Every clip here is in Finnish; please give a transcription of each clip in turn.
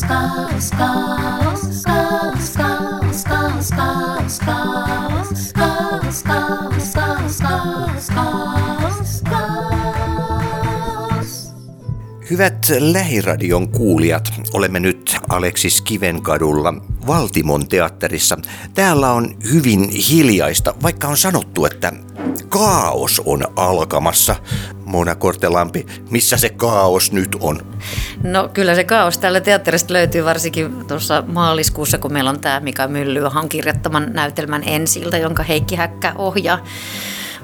Hyvät Lähiradion kuulijat, olemme nyt Aleksis Kiven kadulla Valtimon teatterissa. Täällä on hyvin hiljaista, vaikka on sanottu, että kaaos on alkamassa. Mona Kortelampi, missä se kaaos nyt on? No kyllä se kaaos täällä teatterista löytyy varsinkin tuossa maaliskuussa, kun meillä on tämä Mika Myllyahan kirjoittaman näytelmän Ensiltä, jonka Heikki Häkkä ohjaa.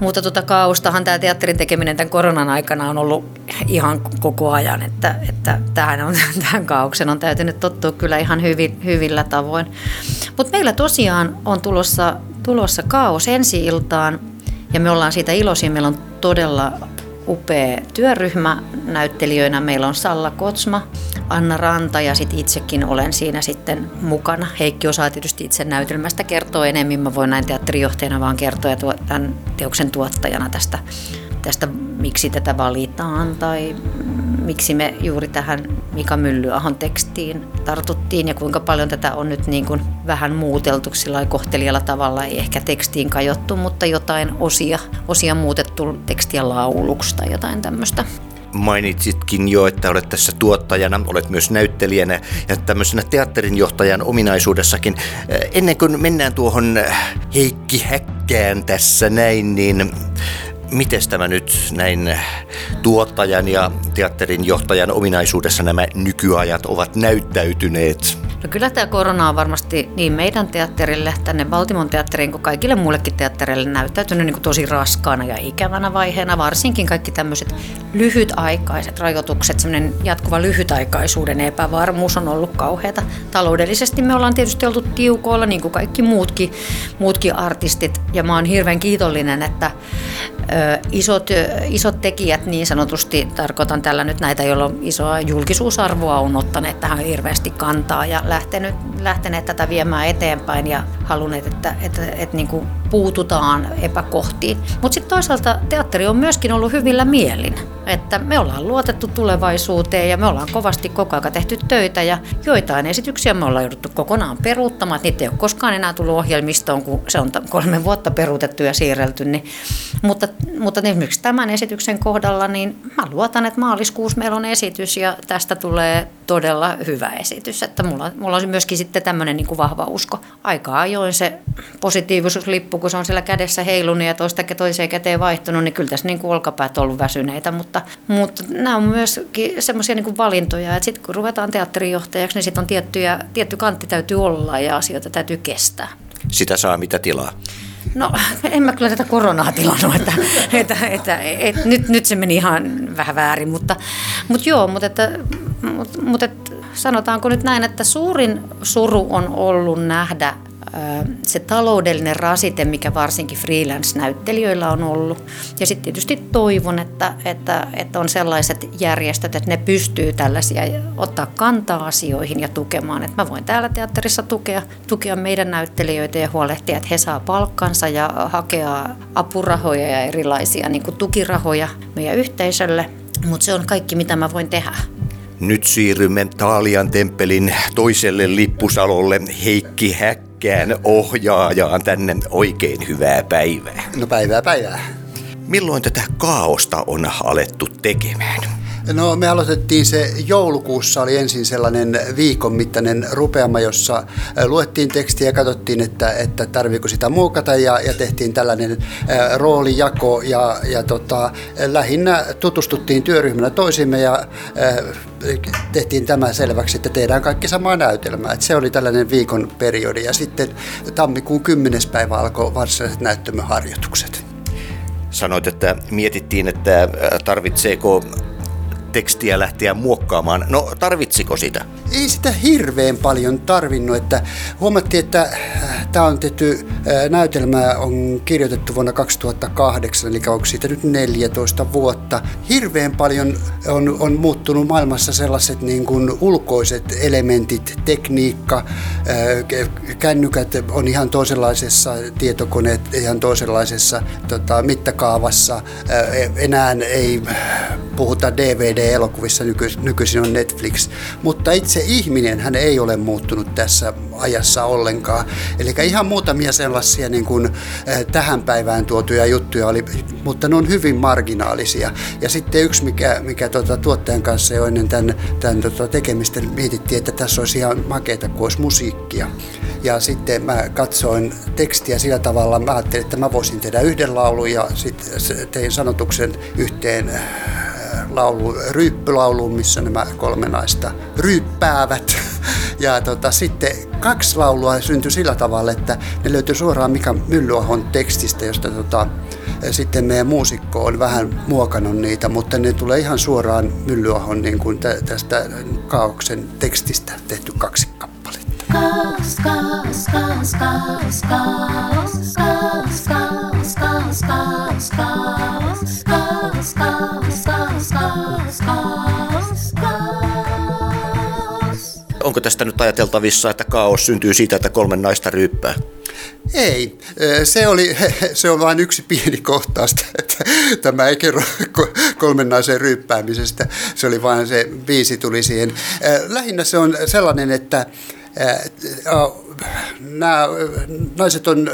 Mutta kaaostahan tämä teatterin tekeminen tämän koronan aikana on ollut ihan koko ajan, että tähän kaaoksen on täytynyt tottua kyllä ihan hyvillä tavoin. Mutta meillä tosiaan on tulossa kaaos ensi-iltaan ja me ollaan siitä iloisia. Meillä on todella upea työryhmä näyttelijöinä. Meillä on Salla Kotsma, Anna Ranta ja sitten itsekin olen siinä sitten mukana. Heikki osaa tietysti itse näytelmästä kertoa enemmän. Mä voin näin teatterijohtajana vaan kertoa ja tämän teoksen tuottajana tästä, miksi tätä valitaan tai miksi me juuri tähän Mika Myllyahon tekstiin tartuttiin ja kuinka paljon tätä on nyt niin kuin vähän muuteltu sillä kohtelijalla tavalla. Ei ehkä tekstiin kajottu, mutta jotain osia muutettu tekstiä lauluksi tai jotain tämmöistä. Mainitsitkin jo, että olet tässä tuottajana, olet myös näyttelijänä ja tämmöisenä teatterinjohtajan ominaisuudessakin. Ennen kuin mennään tuohon Heikki Häkkään tässä näin, niin mites tämä nyt näin tuottajan ja teatterinjohtajan ominaisuudessa nämä nykyajat ovat näyttäytyneet? No kyllä tämä korona on varmasti niin meidän teatterille, tänne Valtimon teatteriin kuin kaikille muillekin teatterille näyttäytynyt niin kuin tosi raskaana ja ikävänä vaiheena. Varsinkin kaikki tämmöiset lyhytaikaiset rajoitukset, semmoinen jatkuva lyhytaikaisuuden epävarmuus on ollut kauheata. Taloudellisesti me ollaan tietysti oltu tiukoilla niin kuin kaikki muutkin artistit ja mä oon hirveän kiitollinen, että Isot tekijät niin sanotusti, tarkoitan tällä nyt näitä, joilla on isoa julkisuusarvoa, on ottaneet tähän hirveästi kantaa ja lähteneet tätä viemään eteenpäin ja halunneet, että niin kuin puututaan epäkohtiin. Mutta sitten toisaalta teatteri on myöskin ollut hyvillä mielin, että me ollaan luotettu tulevaisuuteen ja me ollaan kovasti koko ajan tehty töitä ja joitain esityksiä me ollaan jouduttu kokonaan peruuttamaan, että niitä ei ole koskaan enää tullut ohjelmistoon, kun se on 3 vuotta peruutettu ja siirrelty, niin, mutta esimerkiksi tämän esityksen kohdalla, niin mä luotan, että maaliskuussa meillä on esitys ja tästä tulee todella hyvä esitys. Että mulla on myöskin sitten tämmöinen niin kuin vahva usko. Aika ajoin se positiivisuuslippu, kun se on siellä kädessä heilunut ja toiseen käteen vaihtunut, niin kyllä tässä niin kuin olkapäät on ollut väsyneitä. Mutta nämä on myöskin semmoisia niin kuin valintoja, että sitten kun ruvetaan teatterijohtajaksi, niin sitten on tietty kantti täytyy olla ja asioita täytyy kestää. Sitä saa mitä tilaa. No, en mä kyllä tätä koronaa tilannut, että nyt se meni ihan vähän väärin, mutta sanotaanko nyt näin, että suurin suru on ollut nähdä se taloudellinen rasite, mikä varsinkin freelance-näyttelijöillä on ollut. Ja sitten tietysti toivon, että on sellaiset järjestöt, että ne pystyy tällaisia ottaa kantaa asioihin ja tukemaan. Että mä voin täällä teatterissa tukea meidän näyttelijöitä ja huolehtia, että he saa palkkansa ja hakea apurahoja ja erilaisia niin kuin tukirahoja meidän yhteisölle. Mutta se on kaikki, mitä mä voin tehdä. Nyt siirrymme Taalian temppelin toiselle lippusalolle Heikki Häkkään ohjaajaan tänne. Oikein hyvää päivää. No päivää. Milloin tätä kaaosta on alettu tekemään? No me aloitettiin se joulukuussa, oli ensin sellainen viikon mittainen rupeama, jossa luettiin tekstiä ja katsottiin, että tarviiko sitä muokata ja tehtiin tällainen roolijako ja lähinnä tutustuttiin työryhmänä toisimme ja tehtiin tämä selväksi, että tehdään kaikki samaa näytelmää. Että se oli tällainen viikon periodi ja sitten tammikuun 10. päivä alkoi varsinaiset näyttämöharjoitukset. Sanoit, että mietittiin, että tarvitseeko tekstiä lähteä muokkaamaan. No, tarvitsiko sitä? Ei sitä hirveän paljon tarvinnut. Että huomattiin, että tämä on tehty, näytelmä on kirjoitettu vuonna 2008, eli onko siitä nyt 14 vuotta. Hirveän paljon on muuttunut maailmassa sellaiset niin kuin ulkoiset elementit, tekniikka, kännykät on ihan toisenlaisessa, tietokoneet ihan toisenlaisessa mittakaavassa. Enää ei puhuta DVD DVD-elokuvissa, nykyisin on Netflix. Mutta itse ihminen, hän ei ole muuttunut tässä ajassa ollenkaan. Eli ihan muutamia sellaisia niin kuin tähän päivään tuotuja juttuja oli, mutta ne on hyvin marginaalisia. Ja sitten yksi, mikä tuottajan kanssa jo ennen tämän tekemistä mietittiin, että tässä olisi ihan makeeta, kun olisi musiikkia. Ja sitten mä katsoin tekstiä sillä tavalla, mä ajattelin, että mä voisin tehdä yhden laulun ja sitten tein sanotuksen yhteen ryyppylauluun, missä nämä kolme naista ryyppäävät. Ja sitten kaksi laulua syntyi sillä tavalla, että ne löytyi suoraan Mika Myllyahon tekstistä, josta sitten meidän muusikko on vähän muokannut niitä, mutta ne tulee ihan suoraan Myllyahon niin kuin tästä Kaaoksen tekstistä tehty kaksi kappaletta. Kaos, kaos, kaos, kaos, kaos, kaos, kaos, kaos, kaos, kaos, kaos, kaos, kaos, kaos, kaos, kaos. Onko tästä nyt ajateltavissa, että kaaos syntyy siitä, että kolme naista ryyppää? Ei, se on vain yksi pieni kohtaus. Tämä ei kerro kolmen naisen ryyppäämisestä, se oli vain se biisi tuli siihen. Lähinnä se on sellainen, että nämä naiset on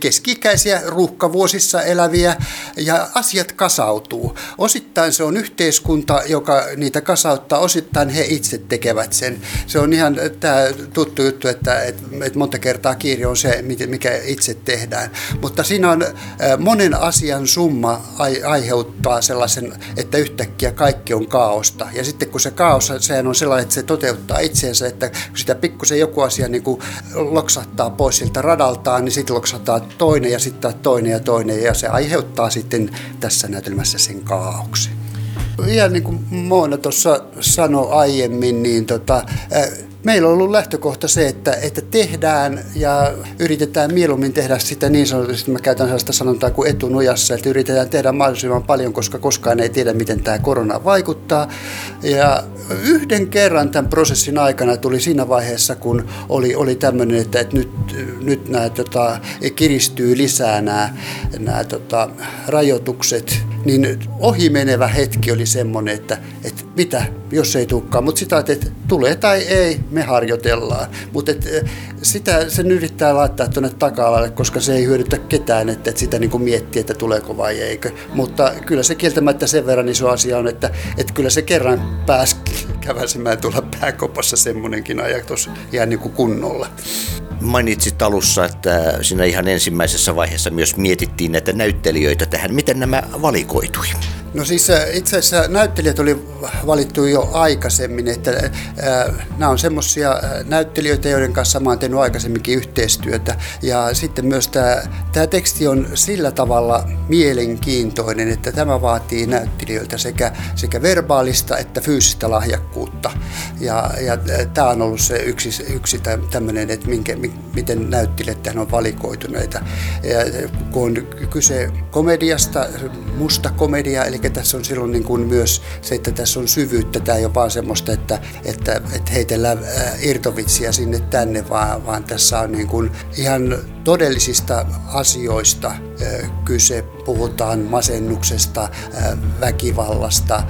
keski-ikäisiä, ruuhkavuosissa eläviä ja asiat kasautuu. Osittain se on yhteiskunta, joka niitä kasauttaa, osittain he itse tekevät sen. Se on ihan tämä tuttu juttu, että monta kertaa kiire on se, mikä itse tehdään. Mutta siinä on monen asian summa aiheuttaa sellaisen, että yhtäkkiä kaikki on kaaosta. Ja sitten kun se kaaos, sehän on sellainen, että se toteuttaa itseensä, että kun sitä pikkusen joku asia niin kuin loksahtaa pois siltä radaltaan, niin sitten loksahtaa toinen ja sitten toinen ja toinen, ja se aiheuttaa sitten tässä näytelmässä sen kaaoksen. Ja niin kuin Mona tuossa sanoi aiemmin, niin meillä on ollut lähtökohta se, että tehdään ja yritetään mieluummin tehdä sitä niin sanotusti, mä käytän sellaista sanontaa kuin etunojassa, että yritetään tehdä mahdollisimman paljon, koska koskaan ei tiedä, miten tämä korona vaikuttaa. Ja yhden kerran tämän prosessin aikana tuli siinä vaiheessa, kun oli tämmöinen, että nyt nämä kiristyy lisää nämä rajoitukset, niin ohimenevä hetki oli semmoinen, että mitä, jos ei tulekaan, mutta sitä, että tulee tai ei, me harjoitellaan. Mutta sitä sen yrittää laittaa tuonne taka-alalle, koska se ei hyödytä ketään, että sitä niin kuin miettii, että tuleeko vai eikö. Mutta kyllä se kieltämättä sen verran iso asia on, että kyllä se kerran pääsi käväsemään tuolla pääkopassa semmoinenkin ajatus ihan niin kuin kunnolla. Mainitsit alussa, että siinä ihan ensimmäisessä vaiheessa myös mietittiin näitä näyttelijöitä tähän. Miten nämä valikoitui? No siis itse asiassa näyttelijät oli valittu jo aikaisemmin, että nämä on semmoisia näyttelijöitä, joiden kanssa mä oon tehnyt aikaisemminkin yhteistyötä. Ja sitten myös tämä teksti on sillä tavalla mielenkiintoinen, että tämä vaatii näyttelijöiltä sekä verbaalista että fyysistä lahjakkuutta. Ja tämä on ollut se yksi tämmöinen, että miten näyttelijät tähän on valikoituneita. Ja kun on kyse komediasta, musta komedia, eli tässä on silloin niin kuin myös se, että tässä on syvyyttä. Tämä ei ole vaan semmoista, että heitellään irtovitsiä sinne tänne, vaan tässä on niin kuin ihan todellisista asioista kyse. Puhutaan masennuksesta, väkivallasta,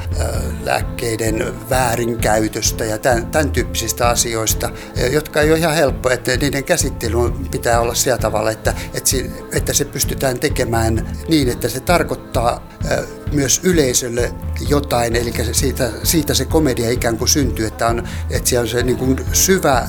lääkkeiden väärinkäytöstä ja tämän tyyppisistä asioista, jotka ei ole ihan helppoa. Että niiden käsittely pitää olla sillä tavalla, että se pystytään tekemään niin, että se tarkoittaa myös yleisölle jotain, eli siitä se komedia ikään kuin syntyy, että siellä on se niin kuin syvä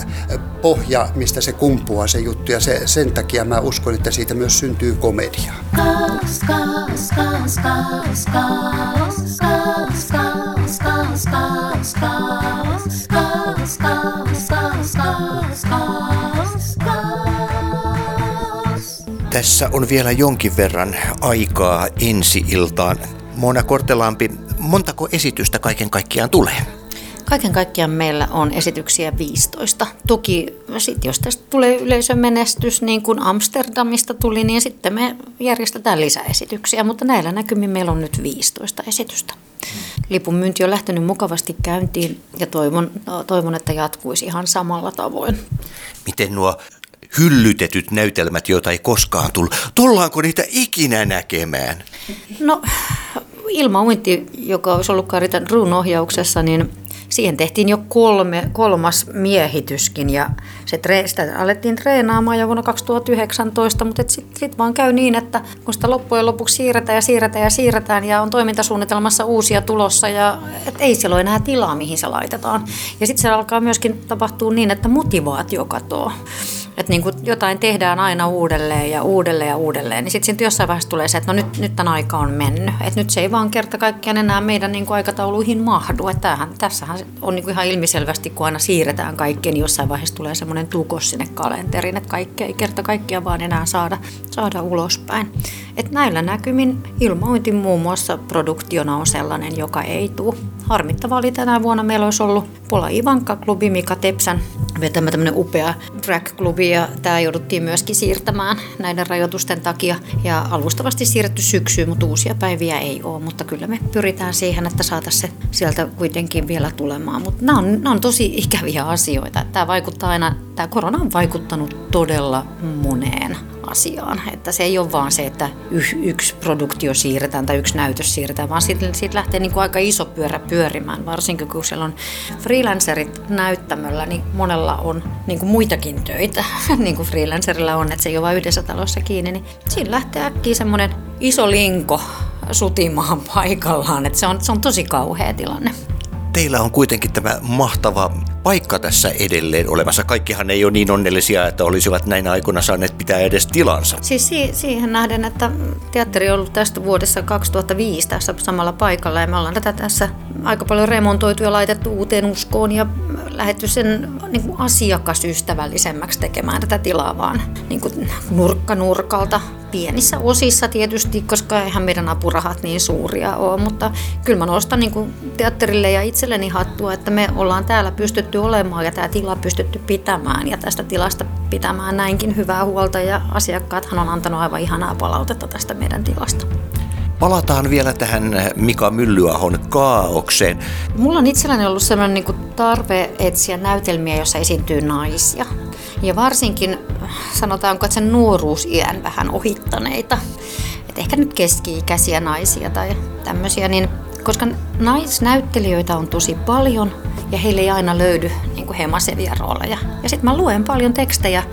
pohja, mistä se kumpuaa se juttu, ja sen takia mä uskon, että siitä myös syntyy komedia. Kaos, kaos, kaos, kaos, kaos, kaos, kaos, kaos, kaos, kaos, kaos, kaos, kaos, kaos, kaos, kaos. Tässä on vielä jonkin verran aikaa ensi iltaan. Mona Kortelampi, montako esitystä kaiken kaikkiaan tulee? Kaiken kaikkiaan meillä on esityksiä 15. Toki sitten jos tästä tulee yleisömenestys, niin kuin Amsterdamista tuli, niin sitten me järjestetään lisäesityksiä. Mutta näillä näkymin meillä on nyt 15 esitystä. Lipun myynti on lähtenyt mukavasti käyntiin ja toivon, että jatkuisi ihan samalla tavoin. Miten nuo hyllytetyt näytelmät, joita ei koskaan tullut, tullaanko niitä ikinä näkemään? No Ilma Uinti, joka olisi ollut Karita Drewn ohjauksessa, niin siihen tehtiin jo kolmas miehityskin ja sitä alettiin treenaamaan jo vuonna 2019, mutta sitten vaan käy niin, että kun sitä loppujen lopuksi siirretään ja on toimintasuunnitelmassa uusia tulossa ja ei silloin enää tilaa, mihin se laitetaan. Ja sitten se alkaa myöskin tapahtua niin, että motivaatio katoaa. Että niin jotain tehdään aina uudelleen, niin sitten jossain vaiheessa tulee se, että no nyt tämän aika on mennyt. Että nyt se ei vaan kerta kaikkiaan enää meidän niin aikatauluihin mahdu. Että tässähän on niin ihan ilmiselvästi, kun aina siirretään kaikkeen, niin jossain vaiheessa tulee semmoinen tukos sinne kalenteriin, että kaikkea ei kerta kaikkiaan vaan enää saada ulospäin. Että näillä näkymin Ilma Uinti muun muassa produktiona on sellainen, joka ei tule. Harmittavaa oli tänä vuonna, meillä olisi ollut Pola Ivanka-klubi, Mika Tepsän vetämä tämmöinen upea drag-klubi. Ja tämä jouduttiin myöskin siirtämään näiden rajoitusten takia ja alustavasti siirretty syksyyn, mutta uusia päiviä ei ole, mutta kyllä me pyritään siihen, että saataisiin se sieltä kuitenkin vielä tulemaan, mutta nämä on tosi ikäviä asioita. Tämä korona on vaikuttanut todella moneen asiaan, että se ei ole vaan se, että yksi produktio siirretään tai yksi näytös siirretään, vaan siitä lähtee niin kuin aika iso pyörä pyörimään, varsinkin kun siellä on freelancerit näyttämöllä, niin monella on niin kuin muitakin töitä, niin kuin freelancerilla on, että se ei ole vain yhdessä talossa kiinni, niin siinä lähtee äkkiä semmoinen iso linko sutimaan paikallaan, että se on tosi kauhea tilanne. Teillä on kuitenkin tämä mahtava paikka tässä edelleen olemassa. Kaikkihan ei ole niin onnellisia, että olisivat näinä aikoina saaneet pitää edes tilansa. Siis siihen nähden, että teatteri on ollut tästä vuodessa 2005 tässä samalla paikalla ja me ollaan tätä tässä aika paljon remontoitu ja laitettu uuteen uskoon ja lähdetty sen niin kuin asiakasystävällisemmäksi tekemään tätä tilaa vaan niin kuin nurkka nurkalta. Pienissä osissa tietysti, koska eihän meidän apurahat niin suuria ole, mutta kyllä mä nostan niin kuin teatterille ja itselleni hattua, että me ollaan täällä pystytty olemaan ja tämä tila pystytty pitämään ja tästä tilasta pitämään näinkin hyvää huolta ja asiakkaathan on antanut aivan ihanaa palautetta tästä meidän tilasta. Palataan vielä tähän Mika Myllyahon Kaaokseen. Mulla on itselläni ollut sellainen niin kuin tarve etsiä näytelmiä, jossa esiintyy naisia. Ja varsinkin, sanotaanko, että sen nuoruusiän vähän ohittaneita. Et ehkä nyt keski-ikäisiä naisia tai tämmöisiä, niin, koska naisnäyttelijöitä on tosi paljon ja heille ei aina löydy niin kuin hemasevia rooleja. Ja sitten mä luen paljon tekstejä,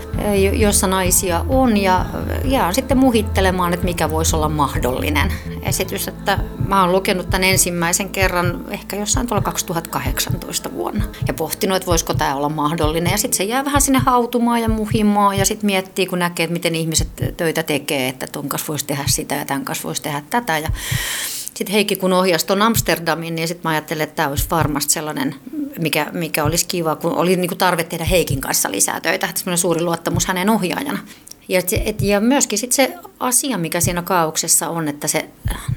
joissa naisia on ja jään sitten muhittelemaan, että mikä voisi olla mahdollinen esitys. Että mä oon lukenut tämän ensimmäisen kerran ehkä jossain tuolla 2018 vuonna ja pohtinut, että voisiko tämä olla mahdollinen. Ja sitten se jää vähän sinne hautumaan ja muhimaan ja sitten miettii, kun näkee, että miten ihmiset töitä tekee, että ton kanssa voisi tehdä sitä ja tämän kanssa voisi tehdä tätä. Ja sitten Heikki kun ohjasi tuon Amsterdamin, niin sitten mä ajattelin, että tämä olisi varmasti sellainen, mikä olisi kiva, kun oli niinku tarve tehdä Heikin kanssa lisää töitä. Sellainen suuri luottamus hänen ohjaajana. Ja myöskin sit se asia, mikä siinä Kaaoksessa on, että se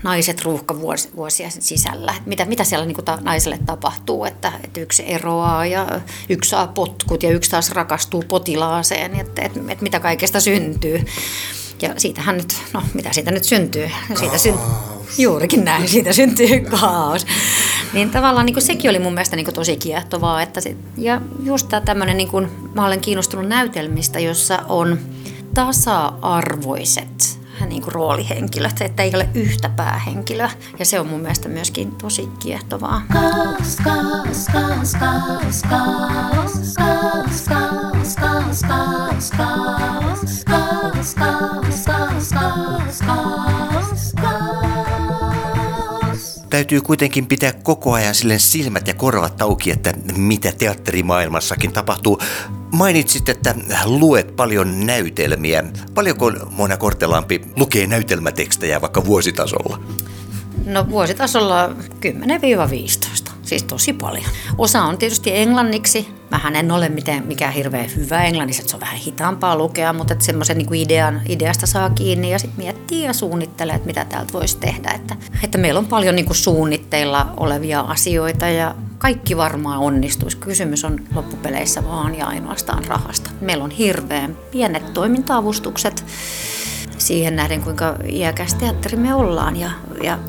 naiset ruuhka vuosia sisällä. Mitä siellä niinku naiselle tapahtuu, että yksi eroaa ja yksi saa potkut ja yksi taas rakastuu potilaaseen, että mitä kaikesta syntyy. Ja siitähän nyt, mitä siitä nyt syntyy? Juurikin näin, siitä syntyy kaaos. Niin tavallaan niin kuin sekin oli mun mielestä niin kuin tosi kiehtovaa. Ja just tämä tämmöinen, niin kuin mä olen kiinnostunut näytelmistä, jossa on tasa-arvoiset niin kuin roolihenkilöt, että ei ole yhtä päähenkilöä. Ja se on mun mielestä myöskin tosi kiehtovaa. Kaaos, kaaos, kaaos, kaaos, kaaos, kaaos, kaaos, kaaos, kaaos, kaaos, kaaos, kaaos, kaaos, kaaos, kaaos, kaaos. Täytyy kuitenkin pitää koko ajan silmät ja korvat auki, että mitä teatterimaailmassakin tapahtuu. Mainitsit, että luet paljon näytelmiä. Paljonko Mona Kortelampi lukee näytelmätekstejä vaikka vuositasolla? No vuositasolla 10-15. Siis tosi paljon. Osa on tietysti englanniksi. Mähän en ole mikään hirveän hyvä englanniksi, että se on vähän hitaampaa lukea, mutta semmoisen niin kuin ideasta saa kiinni ja sitten miettii ja suunnittelee, että mitä täältä voisi tehdä. Että meillä on paljon niin kuin suunnitteilla olevia asioita ja kaikki varmaan onnistuisi. Kysymys on loppupeleissä vaan ja ainoastaan rahasta. Meillä on hirveän pienet toiminta-avustukset. siihen nähden, kuinka iäkäs teatteri me ollaan. Ja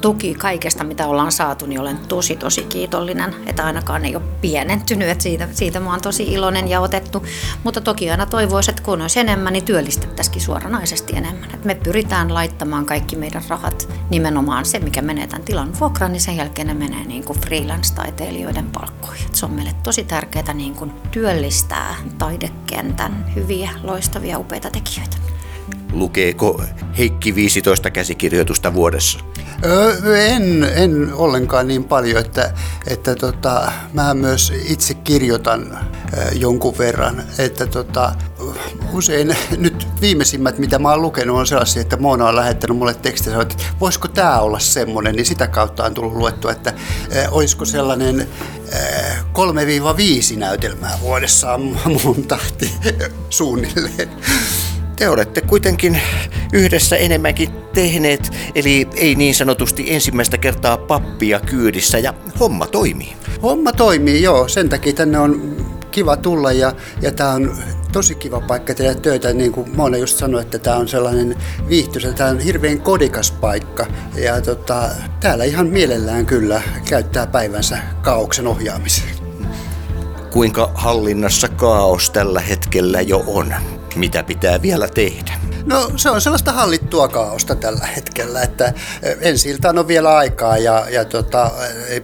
toki kaikesta, mitä ollaan saatu, niin olen tosi kiitollinen, että ainakaan ei ole pienentynyt. Että siitä mä oon tosi iloinen ja otettu. Mutta toki aina toivoisi, että kun olisi enemmän, niin työllistettäisikin suoranaisesti enemmän. Et me pyritään laittamaan kaikki meidän rahat nimenomaan se, mikä menee tämän tilan vuokraan, niin sen jälkeen ne menee niin kuin freelance-taiteilijoiden palkkoihin. Et se on meille tosi tärkeää niin kuin työllistää taidekentän hyviä, loistavia, upeita tekijöitä. Lukeeko Heikki 15 käsikirjoitusta vuodessa? En ollenkaan niin paljon, että mä myös itse kirjoitan jonkun verran. Että usein nyt viimeisimmät, mitä mä oon lukenut, on sellaisia, että Mona on lähettänyt mulle tekstissä, että voisiko tää olla semmoinen, niin sitä kautta on tullut luettua, että olisiko sellainen 3-5 näytelmää vuodessa mun tahti suunnilleen. Te olette kuitenkin yhdessä enemmänkin tehneet, eli ei niin sanotusti ensimmäistä kertaa pappia kyydissä, ja homma toimii. Homma toimii, joo. Sen takia tänne on kiva tulla, ja tämä on tosi kiva paikka tehdä töitä. Niin kuin Mona just sanoi, että tämä on sellainen viihtyisä, tämä on hirveän kodikas paikka, ja täällä ihan mielellään kyllä käyttää päivänsä KAAOKsen ohjaamiseen. Kuinka hallinnassa KAAOS tällä hetkellä jo on? Mitä pitää vielä tehdä? No se on sellaista hallittua kaaosta tällä hetkellä, että ensi iltaan on vielä aikaa ja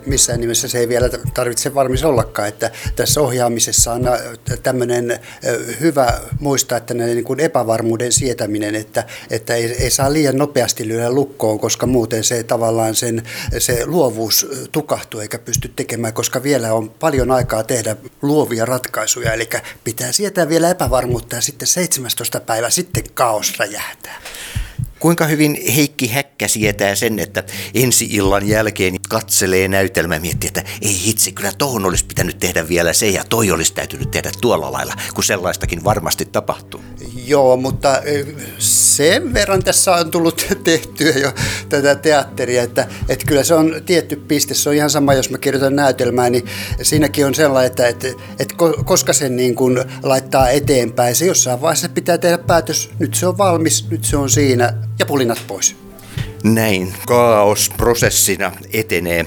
missään nimessä se ei vielä tarvitse varmis ollakaan, että tässä ohjaamisessa on tämmöinen hyvä muistaa, että niin kuin epävarmuuden sietäminen, että ei saa liian nopeasti lyödä lukkoon, koska muuten se tavallaan se luovuus tukahtuu eikä pysty tekemään, koska vielä on paljon aikaa tehdä luovia ratkaisuja, eli pitää sietää vielä epävarmuutta ja sitten 17. päivä sitten kaaos. Räjähtää. Kuinka hyvin Heikki Häkkä sietää sen, että ensi illan jälkeen katselee näytelmää ja miettii, että ei hitsi, kyllä tohon olisi pitänyt tehdä vielä se ja toi olisi täytynyt tehdä tuolla lailla, kun sellaistakin varmasti tapahtuu. Joo, mutta sen verran tässä on tullut tehtyä jo tätä teatteria, että kyllä se on tietty piste. Se on ihan sama, jos mä kirjoitan näytelmää, niin siinäkin on sellainen, että koska sen niin kuin laittaa eteenpäin, se jossain vaiheessa pitää tehdä päätös, nyt se on valmis, nyt se on siinä ja pulinat pois. Näin KAAOS prosessina etenee.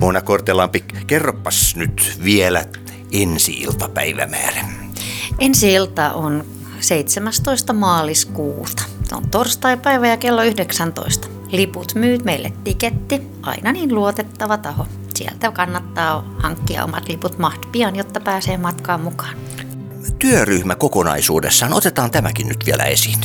Mona Kortelampi, kerropas nyt vielä ensi-iltapäivämäärä. Ensi-ilta on 17. maaliskuuta. Se on torstaipäivä ja kello 19. Liput myy meille TIKETTI, aina niin luotettava taho. Sieltä kannattaa hankkia omat liput pian, jotta pääsee matkaan mukaan. Työryhmä kokonaisuudessaan, otetaan tämäkin nyt vielä esiin.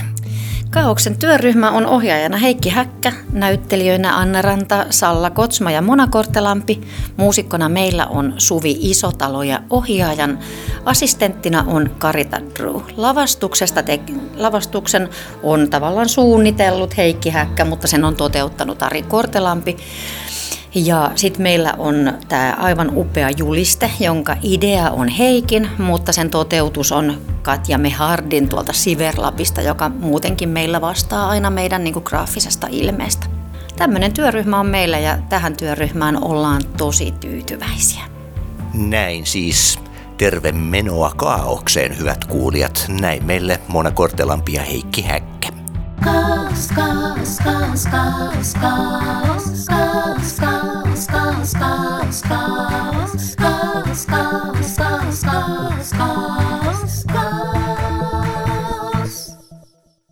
KAAOKsen työryhmä on ohjaajana Heikki Häkkä, näyttelijöinä Anna Ranta, Salla Kotsma ja Mona Kortelampi. Muusikkona meillä on Suvi Isotalo ja ohjaajan assistenttina on Karita Drew. Lavastuksen on tavallaan suunnitellut Heikki Häkkä, mutta sen on toteuttanut Ari Kortelampi. Ja sitten meillä on tämä aivan upea juliste, jonka idea on Heikin, mutta sen toteutus on Katja Medarhrin tuolta ShiverLabista, joka muutenkin meillä vastaa aina meidän niin kuin graafisesta ilmeestä. Tämmöinen työryhmä on meillä ja tähän työryhmään ollaan tosi tyytyväisiä. Näin siis. Terve menoa KAAOKseen, hyvät kuulijat. Näin meille Mona Kortelampi ja Heikki Häkkä. KAAOS, KAAOS, KAAOS, KAAOS, KAAOS, KAAOS, KAAOS.